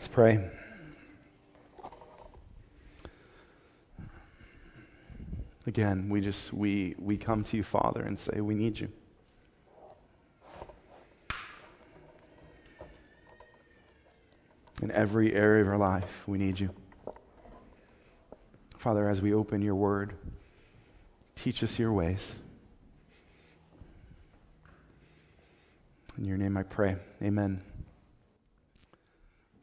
Let's pray. Again, we come to you, Father, and say we need you. In every area of our life, we need you. Father, as we open your word, teach us your ways. In your name I pray. Amen.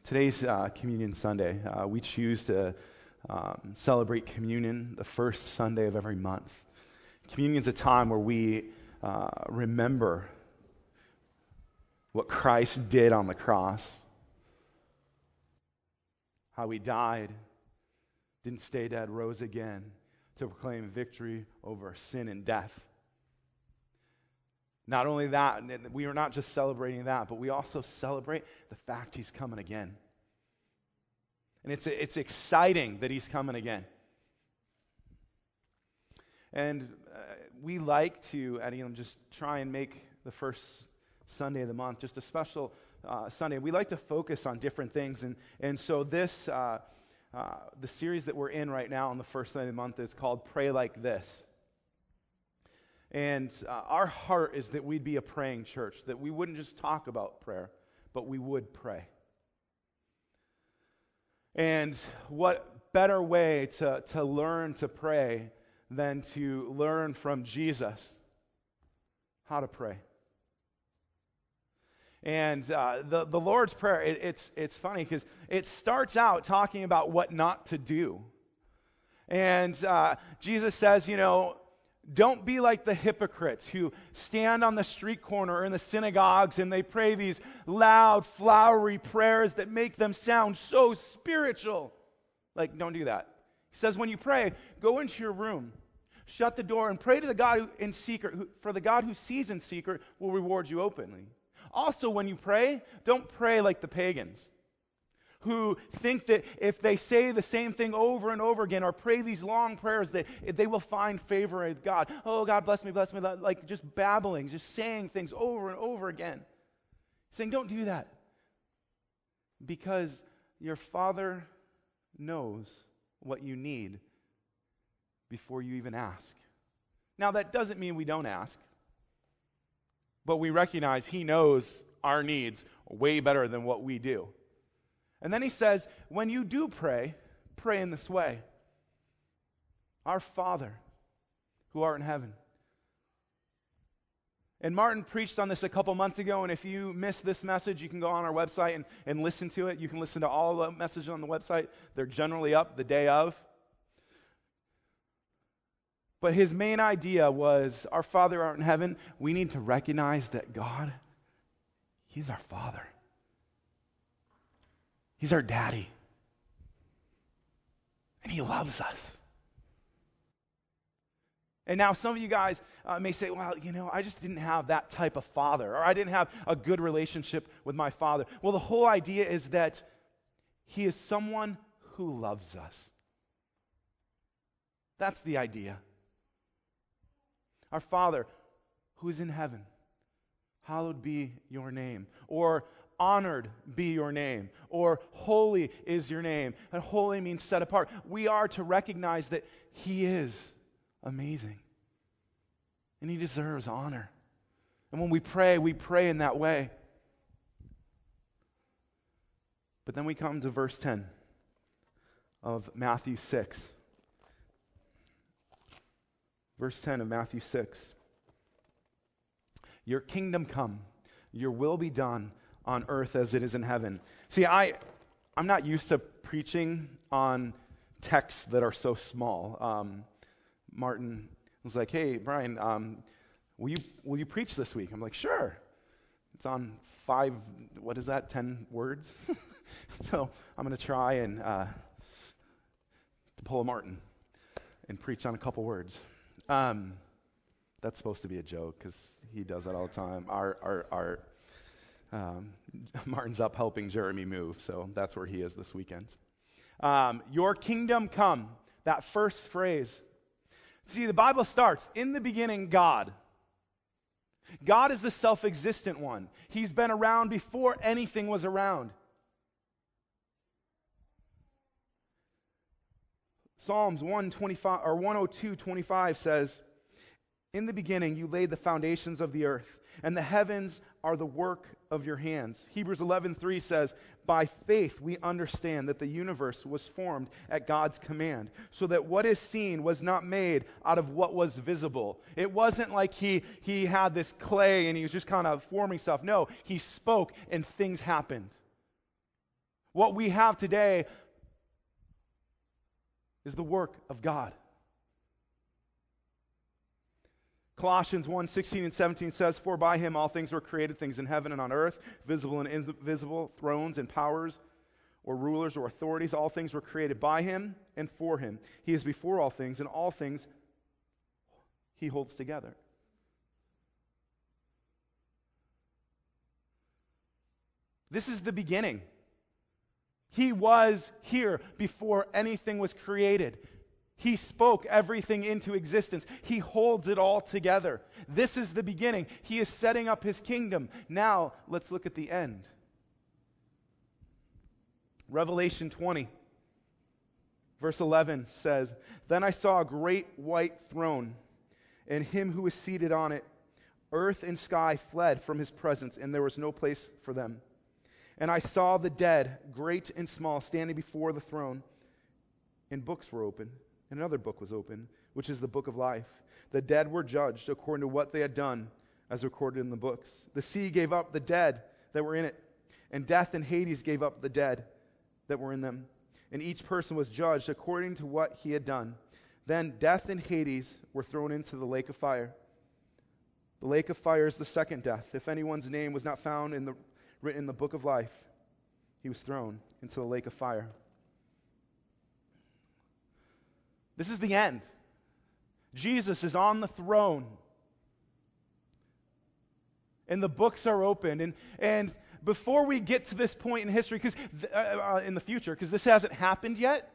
Today's Communion Sunday. We choose to celebrate communion the first Sunday of every month. Communion is a time where we remember what Christ did on the cross, how he died, didn't stay dead, rose again to proclaim victory over sin and death. Not only that, we are not just celebrating that, but we also celebrate the fact he's coming again. And it's exciting that he's coming again. And we like to, at Elam, just try and make the first Sunday of the month just a special Sunday. We like to focus on different things. And so this, the series that we're in right now on the first Sunday of the month is called Pray Like This. And our heart is that we'd be a praying church, that we wouldn't just talk about prayer, but we would pray. And what better way to learn to pray than to learn from Jesus how to pray? And the Lord's Prayer, it's funny because it starts out talking about what not to do. And Jesus says, don't be like the hypocrites who stand on the street corner or in the synagogues and they pray these loud, flowery prayers that make them sound so spiritual. Like, don't do that. He says, when you pray, go into your room, shut the door, and pray to the God who in secret, for the God who sees in secret will reward you openly. Also, when you pray, don't pray like the pagans who think that if they say the same thing over and over again or pray these long prayers that they will find favor with God. Oh, God, bless me, like just babbling, just saying things over and over again. Saying, don't do that. Because your Father knows what you need before you even ask. Now, that doesn't mean we don't ask, but we recognize He knows our needs way better than what we do. And then he says, when you do pray, pray in this way. Our Father, who art in heaven. And Martin preached on this a couple months ago, and if you missed this message, you can go on our website and listen to it. You can listen to all the messages on the website. They're generally up the day of. But his main idea was, our Father who art in heaven, we need to recognize that God, He's our Father. He's our daddy. And He loves us. And now some of you guys may say, well, I just didn't have that type of father, or I didn't have a good relationship with my father. Well, the whole idea is that He is someone who loves us. That's the idea. Our Father, who is in heaven, hallowed be your name. Or honored be your name, or holy is your name. And holy means set apart. We are to recognize that He is amazing. And He deserves honor. And when we pray in that way. But then we come to verse 10 of Matthew 6. Verse 10 of Matthew 6. Your kingdom come, your will be done on earth as it is in heaven. See, I'm not used to preaching on texts that are so small. Martin was like, hey, Brian, will you preach this week? I'm like, sure. It's on 10 words? So I'm going to try and to pull a Martin and preach on a couple words. That's supposed to be a joke because he does that all the time. Our Martin's up helping Jeremy move, so that's where he is this weekend. Your kingdom come, that first phrase. See, the Bible starts, in the beginning, God. God is the self-existent one. He's been around before anything was around. Psalms 125 or 102:25 says, "In the beginning you laid the foundations of the earth, and the heavens are the work of your hands." Hebrews 11:3 says, "By faith we understand that the universe was formed at God's command, so that what is seen was not made out of what was visible." It wasn't like he had this clay and he was just kind of forming stuff. No, he spoke and things happened. What we have today is the work of God. Colossians 1:16 and 17 says, "For by him all things were created, things in heaven and on earth, visible and invisible, thrones and powers or rulers or authorities. All things were created by him and for him. He is before all things, and all things he holds together." This is the beginning. He was here before anything was created. He spoke everything into existence. He holds it all together. This is the beginning. He is setting up his kingdom. Now, let's look at the end. Revelation 20, verse 11 says, "Then I saw a great white throne, and him who was seated on it. Earth and sky fled from his presence, and there was no place for them. And I saw the dead, great and small, standing before the throne, and books were opened. And another book was opened, which is the book of life. The dead were judged according to what they had done, as recorded in the books. The sea gave up the dead that were in it, and death and Hades gave up the dead that were in them. And each person was judged according to what he had done. Then death and Hades were thrown into the lake of fire. The lake of fire is the second death. If anyone's name was not found written in the book of life, he was thrown into the lake of fire." This is the end. Jesus is on the throne. And the books are opened. And before we get to this point in history, because in the future, because this hasn't happened yet.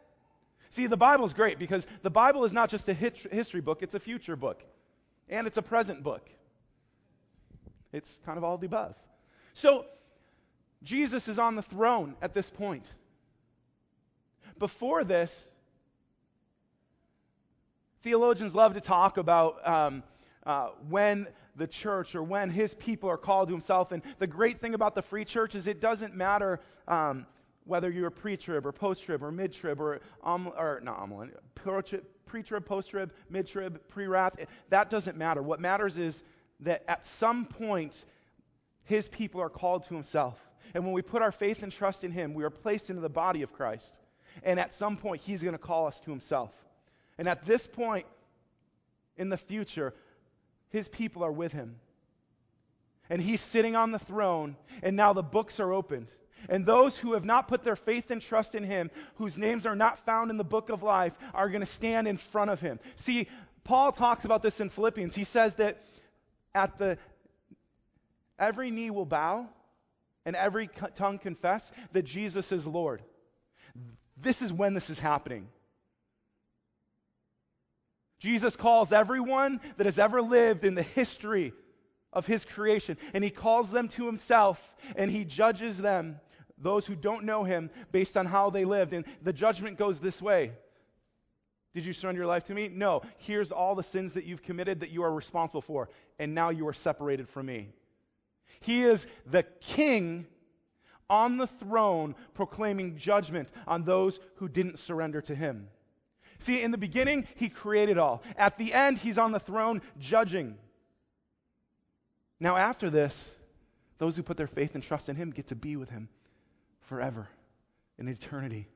See, the Bible's great because the Bible is not just a history book, it's a future book. And it's a present book. It's kind of all the above. So, Jesus is on the throne at this point. Before this, theologians love to talk about when the church or when his people are called to himself. And the great thing about the free church is it doesn't matter whether you're pre-trib or post-trib or mid-trib pre-trib, post-trib, mid-trib, pre-wrath. That doesn't matter. What matters is that at some point his people are called to himself. And when we put our faith and trust in him, we are placed into the body of Christ. And at some point he's going to call us to himself. And at this point in the future, his people are with him. And he's sitting on the throne, and now the books are opened. And those who have not put their faith and trust in him, whose names are not found in the book of life, are going to stand in front of him. See, Paul talks about this in Philippians. He says that every knee will bow and every tongue confess that Jesus is Lord. This is when this is happening. Jesus calls everyone that has ever lived in the history of his creation, and he calls them to himself, and he judges them, those who don't know him, based on how they lived. And the judgment goes this way. Did you surrender your life to me? No. Here's all the sins that you've committed that you are responsible for, and now you are separated from me. He is the king on the throne proclaiming judgment on those who didn't surrender to him. See, in the beginning, he created all. At the end, he's on the throne judging. Now, after this, those who put their faith and trust in him get to be with him forever in eternity.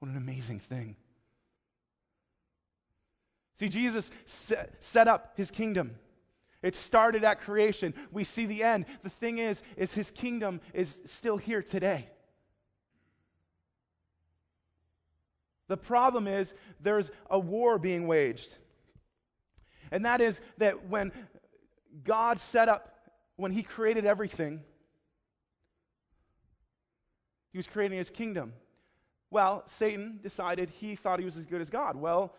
What an amazing thing. See, Jesus set up his kingdom. It started at creation. We see the end. The thing is his kingdom is still here today. The problem is there's a war being waged. And that is that when God set up, when he created everything, he was creating his kingdom. Well, Satan decided he thought he was as good as God. Well,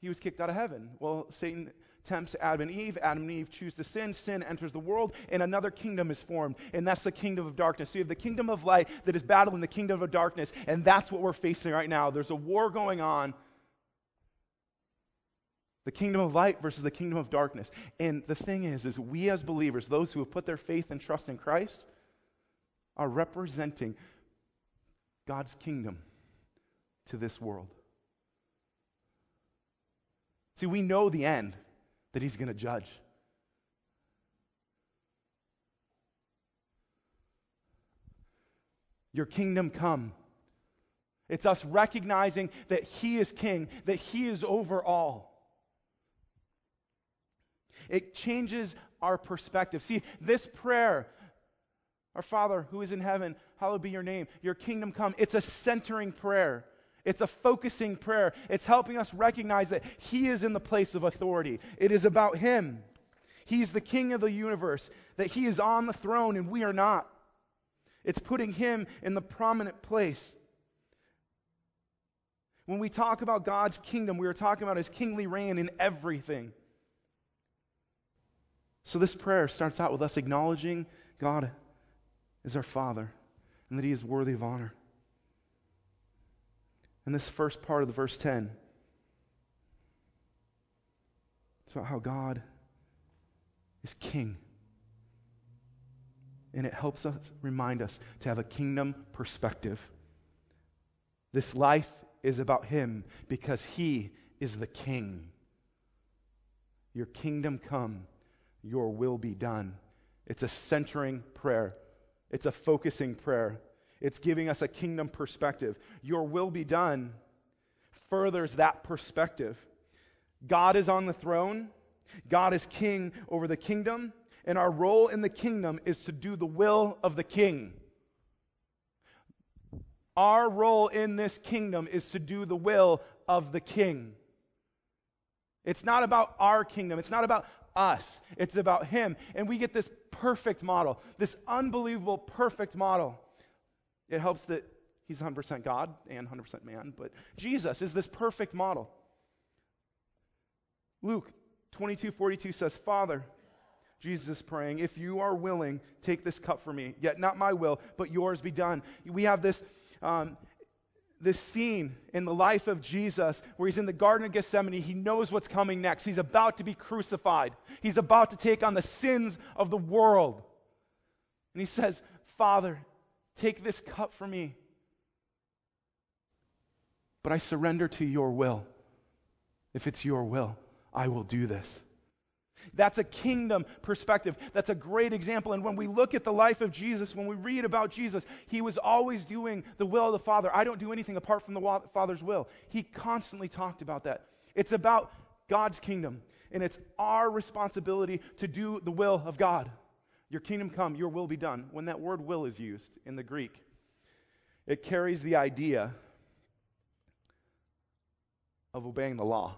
he was kicked out of heaven. Well, Satan tempts Adam and Eve. Adam and Eve choose to sin. Sin enters the world, and another kingdom is formed, and that's the kingdom of darkness. So you have the kingdom of light that is battling the kingdom of darkness, and that's what we're facing right now. There's a war going on. The kingdom of light versus the kingdom of darkness. And the thing is we as believers, those who have put their faith and trust in Christ, are representing God's kingdom to this world. See, we know the end, that he's going to judge. Your kingdom come. It's us recognizing that he is king, that he is over all. It changes our perspective. See, this prayer, our Father who is in heaven, hallowed be your name, your kingdom come, it's a centering prayer. It's a focusing prayer. It's helping us recognize that he is in the place of authority. It is about him. He's the king of the universe, that he is on the throne and we are not. It's putting him in the prominent place. When we talk about God's kingdom, we are talking about his kingly reign in everything. So this prayer starts out with us acknowledging God is our Father and that he is worthy of honor. In this first part of the verse 10, it's about how God is king. And it helps us, remind us to have a kingdom perspective. This life is about him because he is the king. Your kingdom come. Your will be done. It's a centering prayer. It's a focusing prayer. It's giving us a kingdom perspective. Your will be done furthers that perspective. God is on the throne. God is king over the kingdom. And our role in the kingdom is to do the will of the king. Our role in this kingdom is to do the will of the king. It's not about our kingdom. It's not about us. It's about him. And we get this perfect model, this unbelievable perfect model. It helps that he's 100% God and 100% man, but Jesus is this perfect model. Luke 22:42 says, Father, Jesus is praying, if you are willing, take this cup from me, yet not my will, but yours be done. We have this this scene in the life of Jesus where he's in the Garden of Gethsemane. He knows what's coming next. He's about to be crucified. He's about to take on the sins of the world. And he says, Father, take this cup from me, but I surrender to your will. If it's your will, I will do this. That's a kingdom perspective. That's a great example. And when we look at the life of Jesus, when we read about Jesus, he was always doing the will of the Father. I don't do anything apart from the Father's will. He constantly talked about that. It's about God's kingdom, and it's our responsibility to do the will of God. Your kingdom come, your will be done. When that word will is used in the Greek, it carries the idea of obeying the law.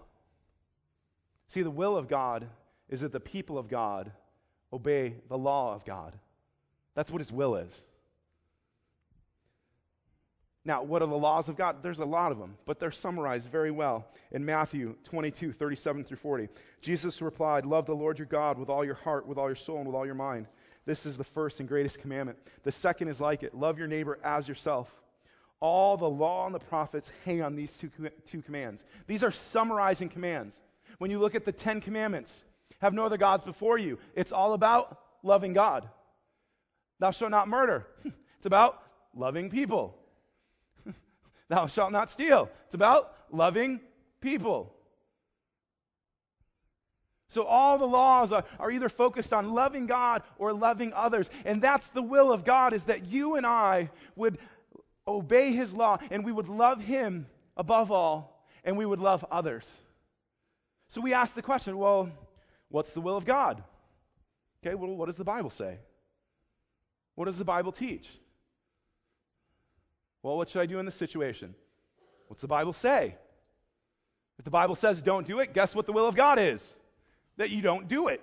See, the will of God is that the people of God obey the law of God. That's what his will is. Now, what are the laws of God? There's a lot of them, but they're summarized very well in Matthew 22:37-40. Jesus replied, love the Lord your God with all your heart, with all your soul, and with all your mind. This is the first and greatest commandment. The second is like it. Love your neighbor as yourself. All the law and the prophets hang on these two commands. These are summarizing commands. When you look at the 10 commandments, have no other gods before you. It's all about loving God. Thou shalt not murder. It's about loving people. Thou shalt not steal. It's about loving people. So all the laws are either focused on loving God or loving others. And that's the will of God, is that you and I would obey his law and we would love him above all and we would love others. So we ask the question, well, what's the will of God? Okay, well, what does the Bible say? What does the Bible teach? Well, what should I do in this situation? What's the Bible say? If the Bible says don't do it, guess what the will of God is? That you don't do it.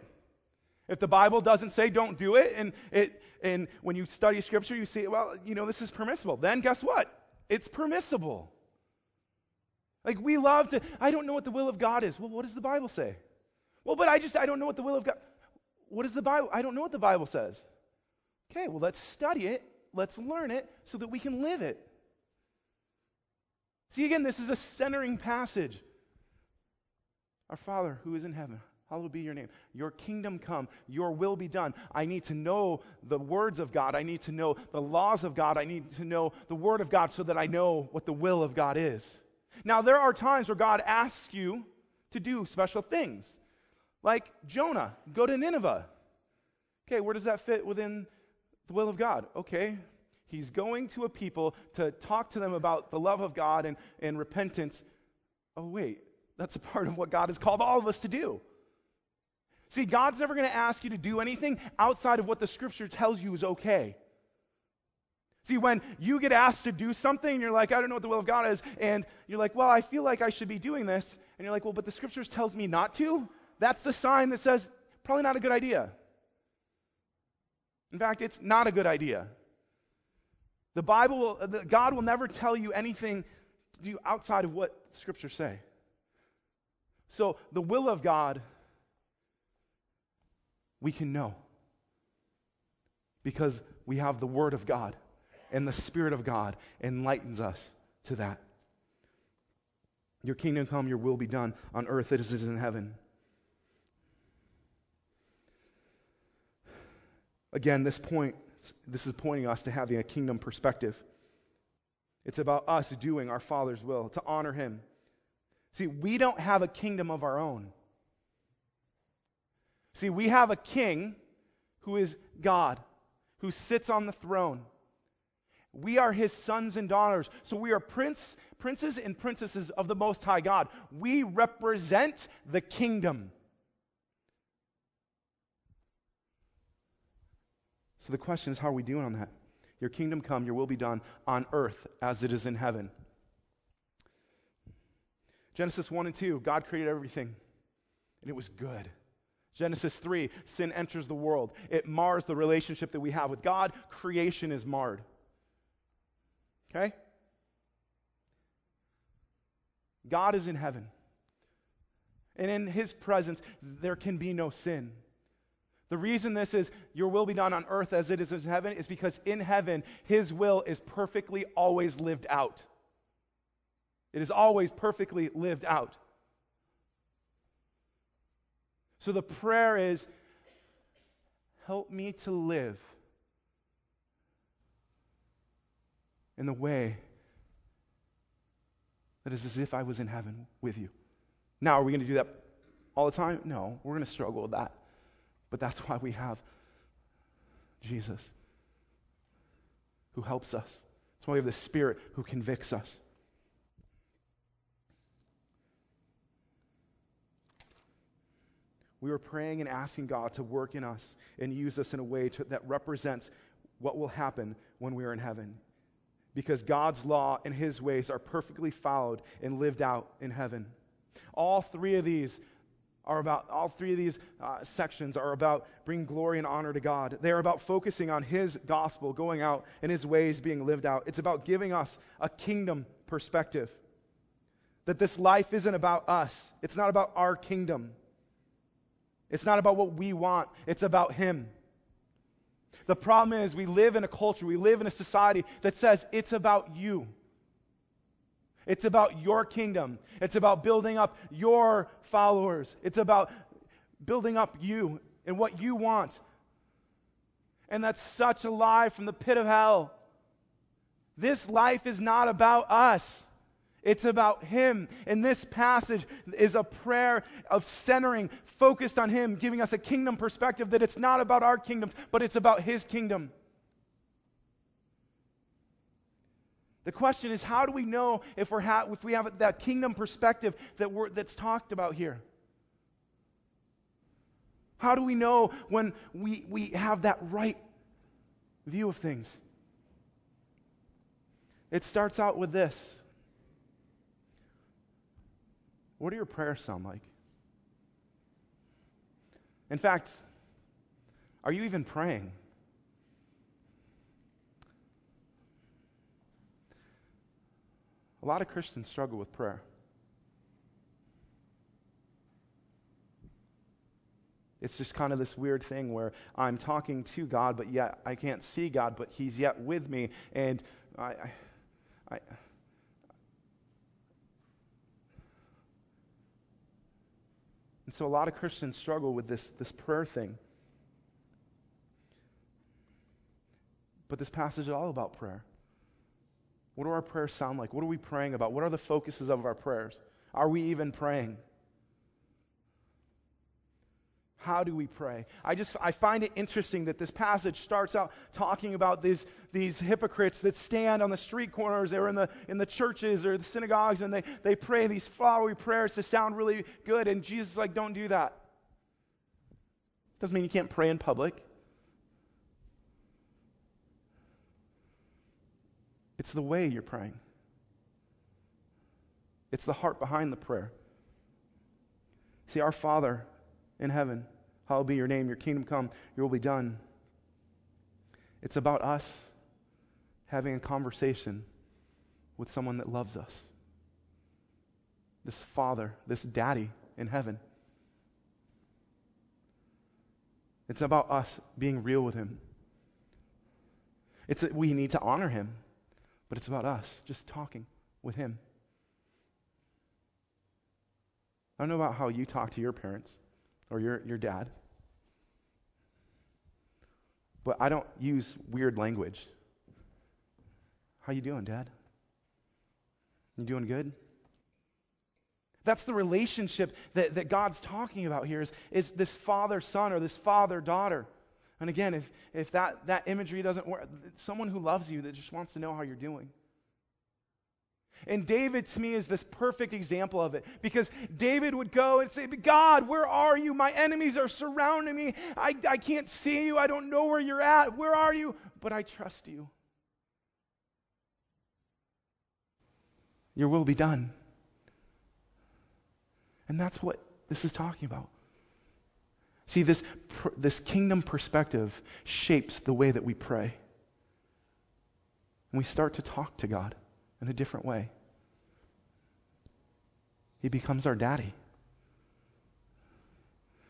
If the Bible doesn't say don't do it, and when you study Scripture, you see, well, you know, this is permissible. Then guess what? It's permissible. Like, we love to, I don't know what the will of God is. Well, what does the Bible say? Well, but I don't know what the will of God. What is the Bible? I don't know what the Bible says. Okay, well, let's study it. Let's learn it so that we can live it. See, again, this is a centering passage. Our Father who is in heaven, hallowed be your name. Your kingdom come. Your will be done. I need to know the words of God. I need to know the laws of God. I need to know the word of God so that I know what the will of God is. Now, there are times where God asks you to do special things. Like Jonah, go to Nineveh. Okay, where does that fit within the will of God? Okay, he's going to a people to talk to them about the love of God and repentance. Oh, wait, that's a part of what God has called all of us to do. See, God's never going to ask you to do anything outside of what the Scripture tells you is okay. See, when you get asked to do something, and you're like, I don't know what the will of God is, and you're like, well, I feel like I should be doing this, and you're like, well, but the Scriptures tells me not to? That's the sign that says, probably not a good idea. In fact, it's not a good idea. The Bible, God will never tell you anything to do outside of what Scriptures say. So the will of God, we can know because we have the Word of God and the Spirit of God enlightens us to that. Your kingdom come, your will be done on earth as it is in heaven. Again, this is pointing us to having a kingdom perspective. It's about us doing our Father's will, to honor Him. See, we don't have a kingdom of our own. See, we have a king who is God, who sits on the throne. We are His sons and daughters, so we are princes and princesses of the Most High God. We represent the kingdom. So the question is, how are we doing on that? Your kingdom come, your will be done on earth as it is in heaven. Genesis 1 and 2, God created everything, and it was good. Genesis 3, sin enters the world. It mars the relationship that we have with God. Creation is marred. Okay? God is in heaven, and in His presence, there can be no sin. The reason this is your will be done on earth as it is in heaven is because in heaven, His will is perfectly always lived out. It is always perfectly lived out. So the prayer is, help me to live in the way that is as if I was in heaven with you. Now, are we going to do that all the time? No, we're going to struggle with that. But that's why we have Jesus who helps us. That's why we have the Spirit who convicts us. We are praying and asking God to work in us and use us in a way that represents what will happen when we are in heaven. Because God's law and His ways are perfectly followed and lived out in heaven. All three of these sections are about bringing glory and honor to God. They are about focusing on His gospel going out and His ways being lived out. It's about giving us a kingdom perspective. That this life isn't about us. It's not about our kingdom. It's not about what we want. It's about Him. The problem is we live in a culture, we live in a society that says it's about you. It's about your kingdom. It's about building up your followers. It's about building up you and what you want. And that's such a lie from the pit of hell. This life is not about us. It's about Him. And this passage is a prayer of centering, focused on Him, giving us a kingdom perspective that it's not about our kingdoms, but it's about His kingdom. The question is, how do we know if we have that kingdom perspective that's talked about here? How do we know when we have that right view of things? It starts out with this. What do your prayers sound like? In fact, are you even praying? A lot of Christians struggle with prayer. It's just kind of this weird thing where I'm talking to God, but yet I can't see God, but he's yet with me. And And so a lot of Christians struggle with this prayer thing. But this passage is all about prayer. What do our prayers sound like? What are we praying about? What are the focuses of our prayers? Are we even praying? How do we pray? I find it interesting that this passage starts out talking about these hypocrites that stand on the street corners or in the churches or the synagogues, and they pray these flowery prayers to sound really good, and Jesus is like, don't do that. Doesn't mean you can't pray in public. It's the way you're praying. It's the heart behind the prayer. See, our Father in heaven, hallowed be your name, your kingdom come, your will be done. It's about us having a conversation with someone that loves us. This Father, this Daddy in heaven. It's about us being real with him. We need to honor him, but it's about us just talking with him. I don't know about how you talk to your parents or your dad. But I don't use weird language. How you doing, Dad? You doing good? That's the relationship that God's talking about here is this father-son or this father-daughter. And again, if that imagery doesn't work, someone who loves you that just wants to know how you're doing. And David, to me, is this perfect example of it. Because David would go and say, God, where are you? My enemies are surrounding me. I can't see you. I don't know where you're at. Where are you? But I trust you. Your will be done. And that's what this is talking about. See, this kingdom perspective shapes the way that we pray. And we start to talk to God in a different way. He becomes our daddy.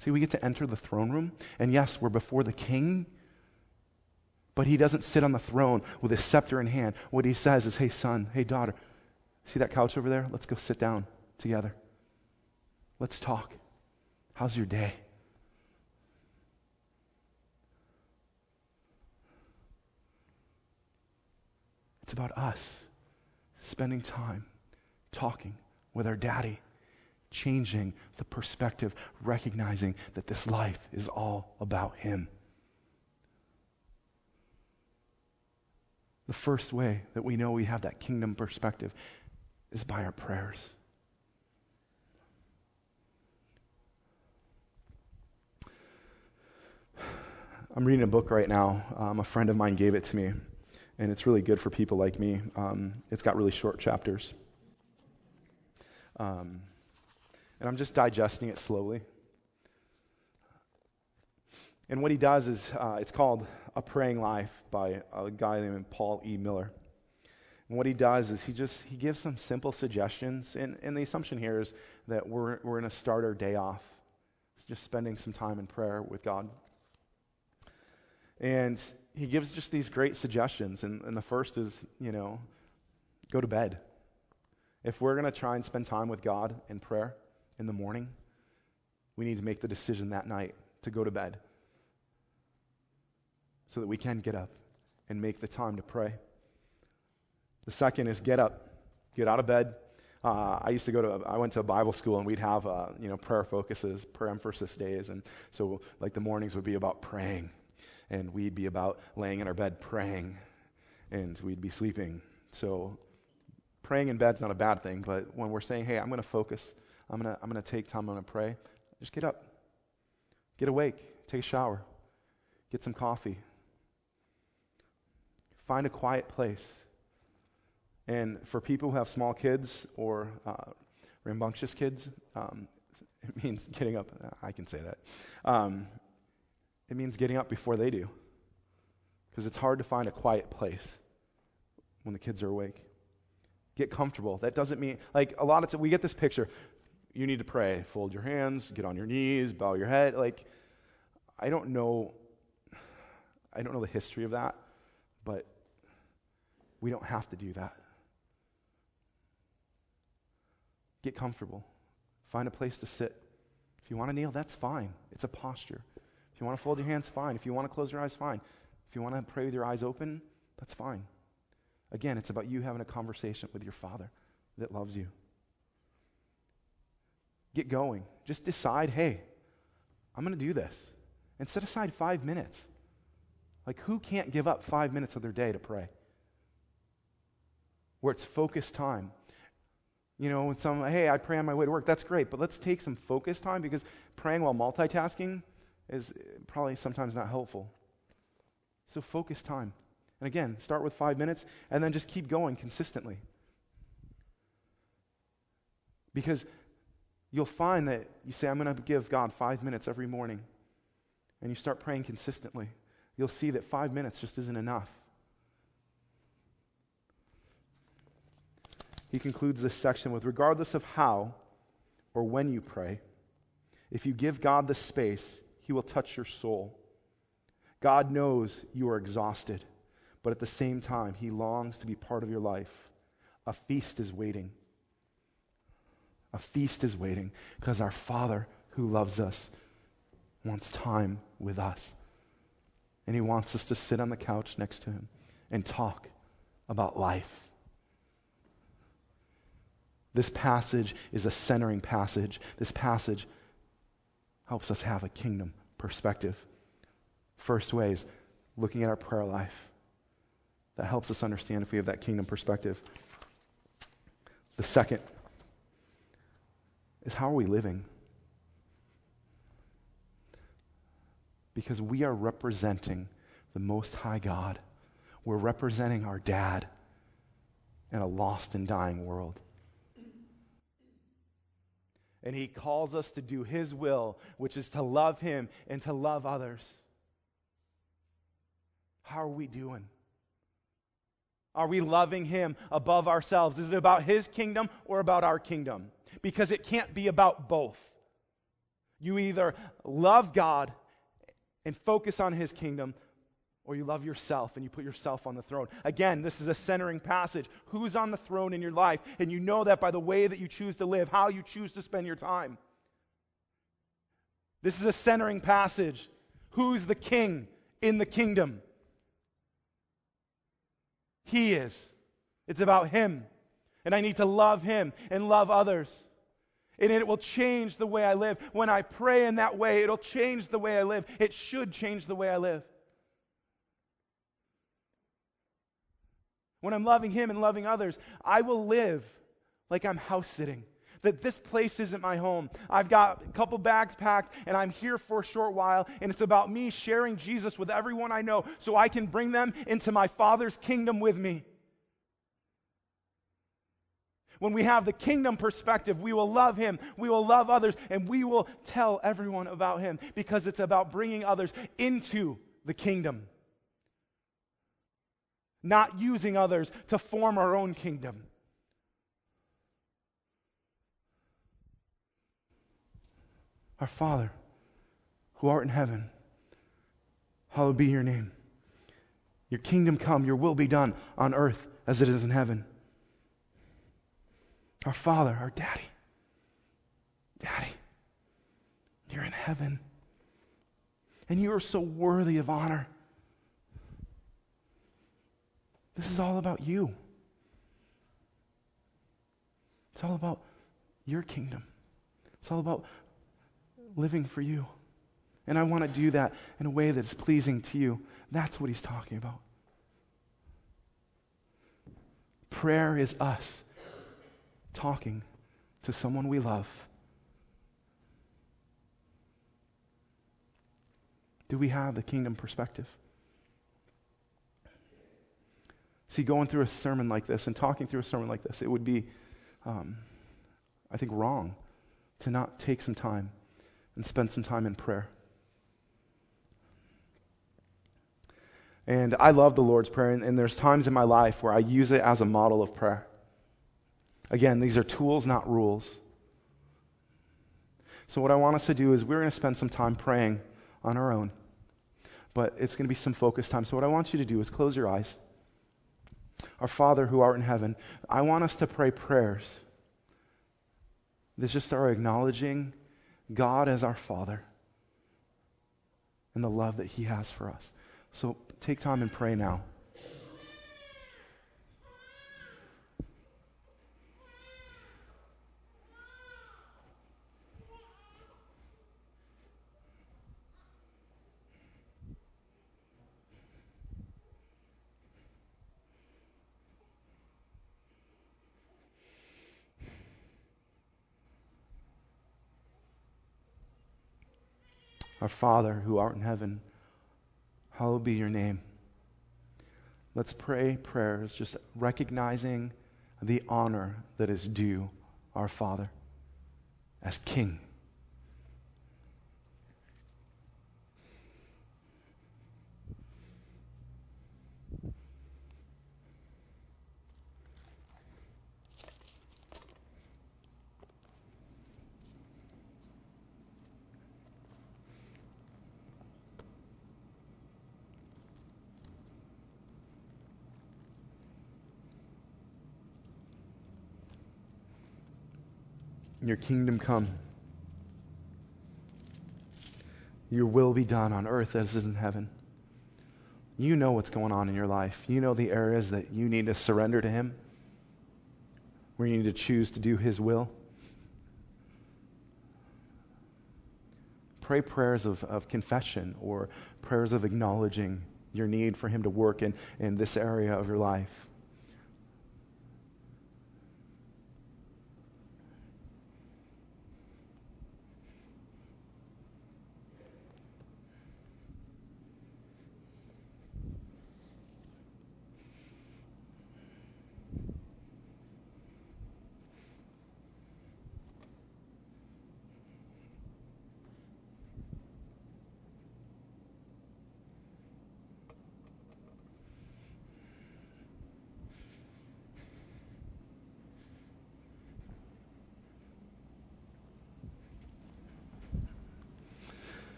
See, we get to enter the throne room, and yes, we're before the king, but he doesn't sit on the throne with his scepter in hand. What he says is, hey, son, hey, daughter, see that couch over there? Let's go sit down together. Let's talk. How's your day? It's about us. Spending time talking with our daddy, changing the perspective, recognizing that this life is all about him. The first way that we know we have that kingdom perspective is by our prayers. I'm reading a book right now. A friend of mine gave it to me. And it's really good for people like me. It's got really short chapters. And I'm just digesting it slowly. And what he does is, it's called A Praying Life by a guy named Paul E. Miller. And what he does is he gives some simple suggestions. And the assumption here is that we're going to start our day off. It's just spending some time in prayer with God. And he gives just these great suggestions, and the first is, go to bed. If we're going to try and spend time with God in prayer in the morning, we need to make the decision that night to go to bed so that we can get up and make the time to pray. The second is get up, get out of bed. I went to a Bible school, and we'd have, prayer focuses, prayer emphasis days, and so like the mornings would be about praying. And we'd be about laying in our bed praying, and we'd be sleeping. So praying in bed's not a bad thing, but when we're saying, hey, I'm going to focus, I'm going to take time, I'm going to pray, just get up, get awake, take a shower, get some coffee, find a quiet place. And for people who have small kids or rambunctious kids, it means getting up. I can say that. It means getting up before they do, because it's hard to find a quiet place when the kids are awake. Get comfortable. That doesn't mean, like a lot of we get this picture. You need to pray. Fold your hands, get on your knees, bow your head. Like I don't know the history of that, but we don't have to do that. Get comfortable. Find a place to sit. If you want to kneel, that's fine. It's a posture. If you want to fold your hands, fine. If you want to close your eyes, fine. If you want to pray with your eyes open, that's fine. Again, it's about you having a conversation with your Father that loves you. Get going. Just decide, hey, I'm going to do this. And set aside 5 minutes. Like, who can't give up 5 minutes of their day to pray? Where it's focused time. You know, when some, hey, I pray on my way to work. That's great, but let's take some focused time, because praying while multitasking is probably sometimes not helpful. So focused time. And again, start with 5 minutes and then just keep going consistently. Because you'll find that you say, I'm going to give God 5 minutes every morning, and you start praying consistently. You'll see that 5 minutes just isn't enough. He concludes this section with, regardless of how or when you pray, if you give God the space, he will touch your soul. God knows you are exhausted, but at the same time, he longs to be part of your life. A feast is waiting. A feast is waiting, because our Father who loves us wants time with us. And he wants us to sit on the couch next to him and talk about life. This passage is a centering passage. This passage helps us have a kingdom perspective. First way is looking at our prayer life. That helps us understand if we have that kingdom perspective. The second is, how are we living? Because we are representing the Most High God. We're representing our Dad in a lost and dying world. And he calls us to do his will, which is to love him and to love others. How are we doing? Are we loving him above ourselves? Is it about his kingdom or about our kingdom? Because it can't be about both. You either love God and focus on his kingdom, or you love yourself and you put yourself on the throne. Again, this is a centering passage. Who's on the throne in your life? And you know that by the way that you choose to live, how you choose to spend your time. This is a centering passage. Who's the king in the kingdom? He is. It's about him. And I need to love him and love others. And it will change the way I live. When I pray in that way, it'll change the way I live. It should change the way I live. When I'm loving him and loving others, I will live like I'm house-sitting. That this place isn't my home. I've got a couple bags packed, and I'm here for a short while, and it's about me sharing Jesus with everyone I know so I can bring them into my Father's kingdom with me. When we have the kingdom perspective, we will love him, we will love others, and we will tell everyone about him, because it's about bringing others into the kingdom. Not using others to form our own kingdom. Our Father, who art in heaven, hallowed be your name. Your kingdom come, your will be done on earth as it is in heaven. Our Father, our Daddy, you're in heaven, and you are so worthy of honor. This is all about you. It's all about your kingdom. It's all about living for you. And I want to do that in a way that's pleasing to you. That's what he's talking about. Prayer is us talking to someone we love. Do we have the kingdom perspective? See, going through a sermon like this and talking through a sermon like this, it would be, I think, wrong to not take some time and spend some time in prayer. And I love the Lord's Prayer, and there's times in my life where I use it as a model of prayer. Again, these are tools, not rules. So what I want us to do is we're going to spend some time praying on our own. But it's going to be some focus time. So what I want you to do is close your eyes. Our Father who art in heaven, I want us to pray prayers. This just our acknowledging God as our Father and the love that He has for us. So take time and pray now. Our Father who art in heaven, hallowed be your name. Let's pray prayers just recognizing the honor that is due our Father as King. Your kingdom come. Your will be done on earth as is in heaven. You know what's going on in your life. You know the areas that you need to surrender to Him, where you need to choose to do His will. Pray prayers of confession or prayers of acknowledging your need for Him to work in this area of your life.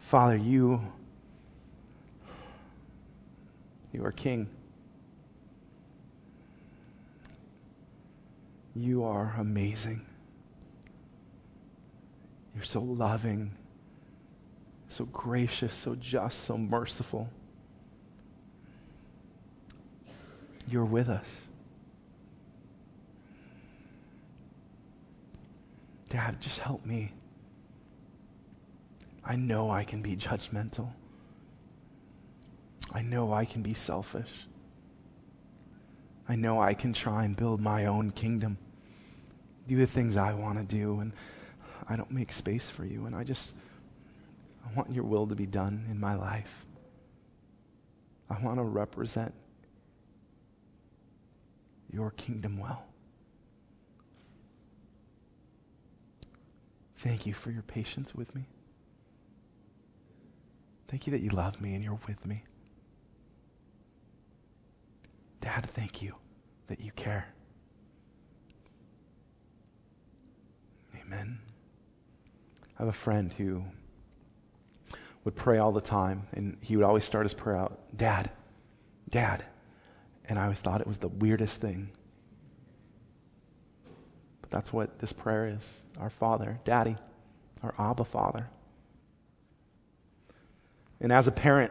Father, you are King. You are amazing. You're so loving, so gracious, so just, so merciful. You're with us. Dad, just help me. I know I can be judgmental. I know I can be selfish. I know I can try and build my own kingdom, do the things I want to do, and I don't make space for you, and I want your will to be done in my life. I want to represent your kingdom well. Thank you for your patience with me. Thank you that you love me and you're with me. Dad, thank you that you care. Amen. I have a friend who would pray all the time, and he would always start his prayer out, Dad, Dad. And I always thought it was the weirdest thing. But that's what this prayer is. Our Father, Daddy, our Abba Father. And as a parent,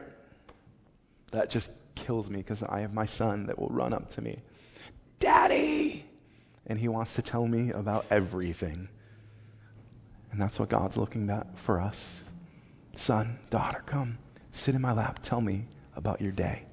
that just kills me because I have my son that will run up to me, Daddy! And he wants to tell me about everything. And that's what God's looking at for us. Son, daughter, come, sit in my lap, tell me about your day.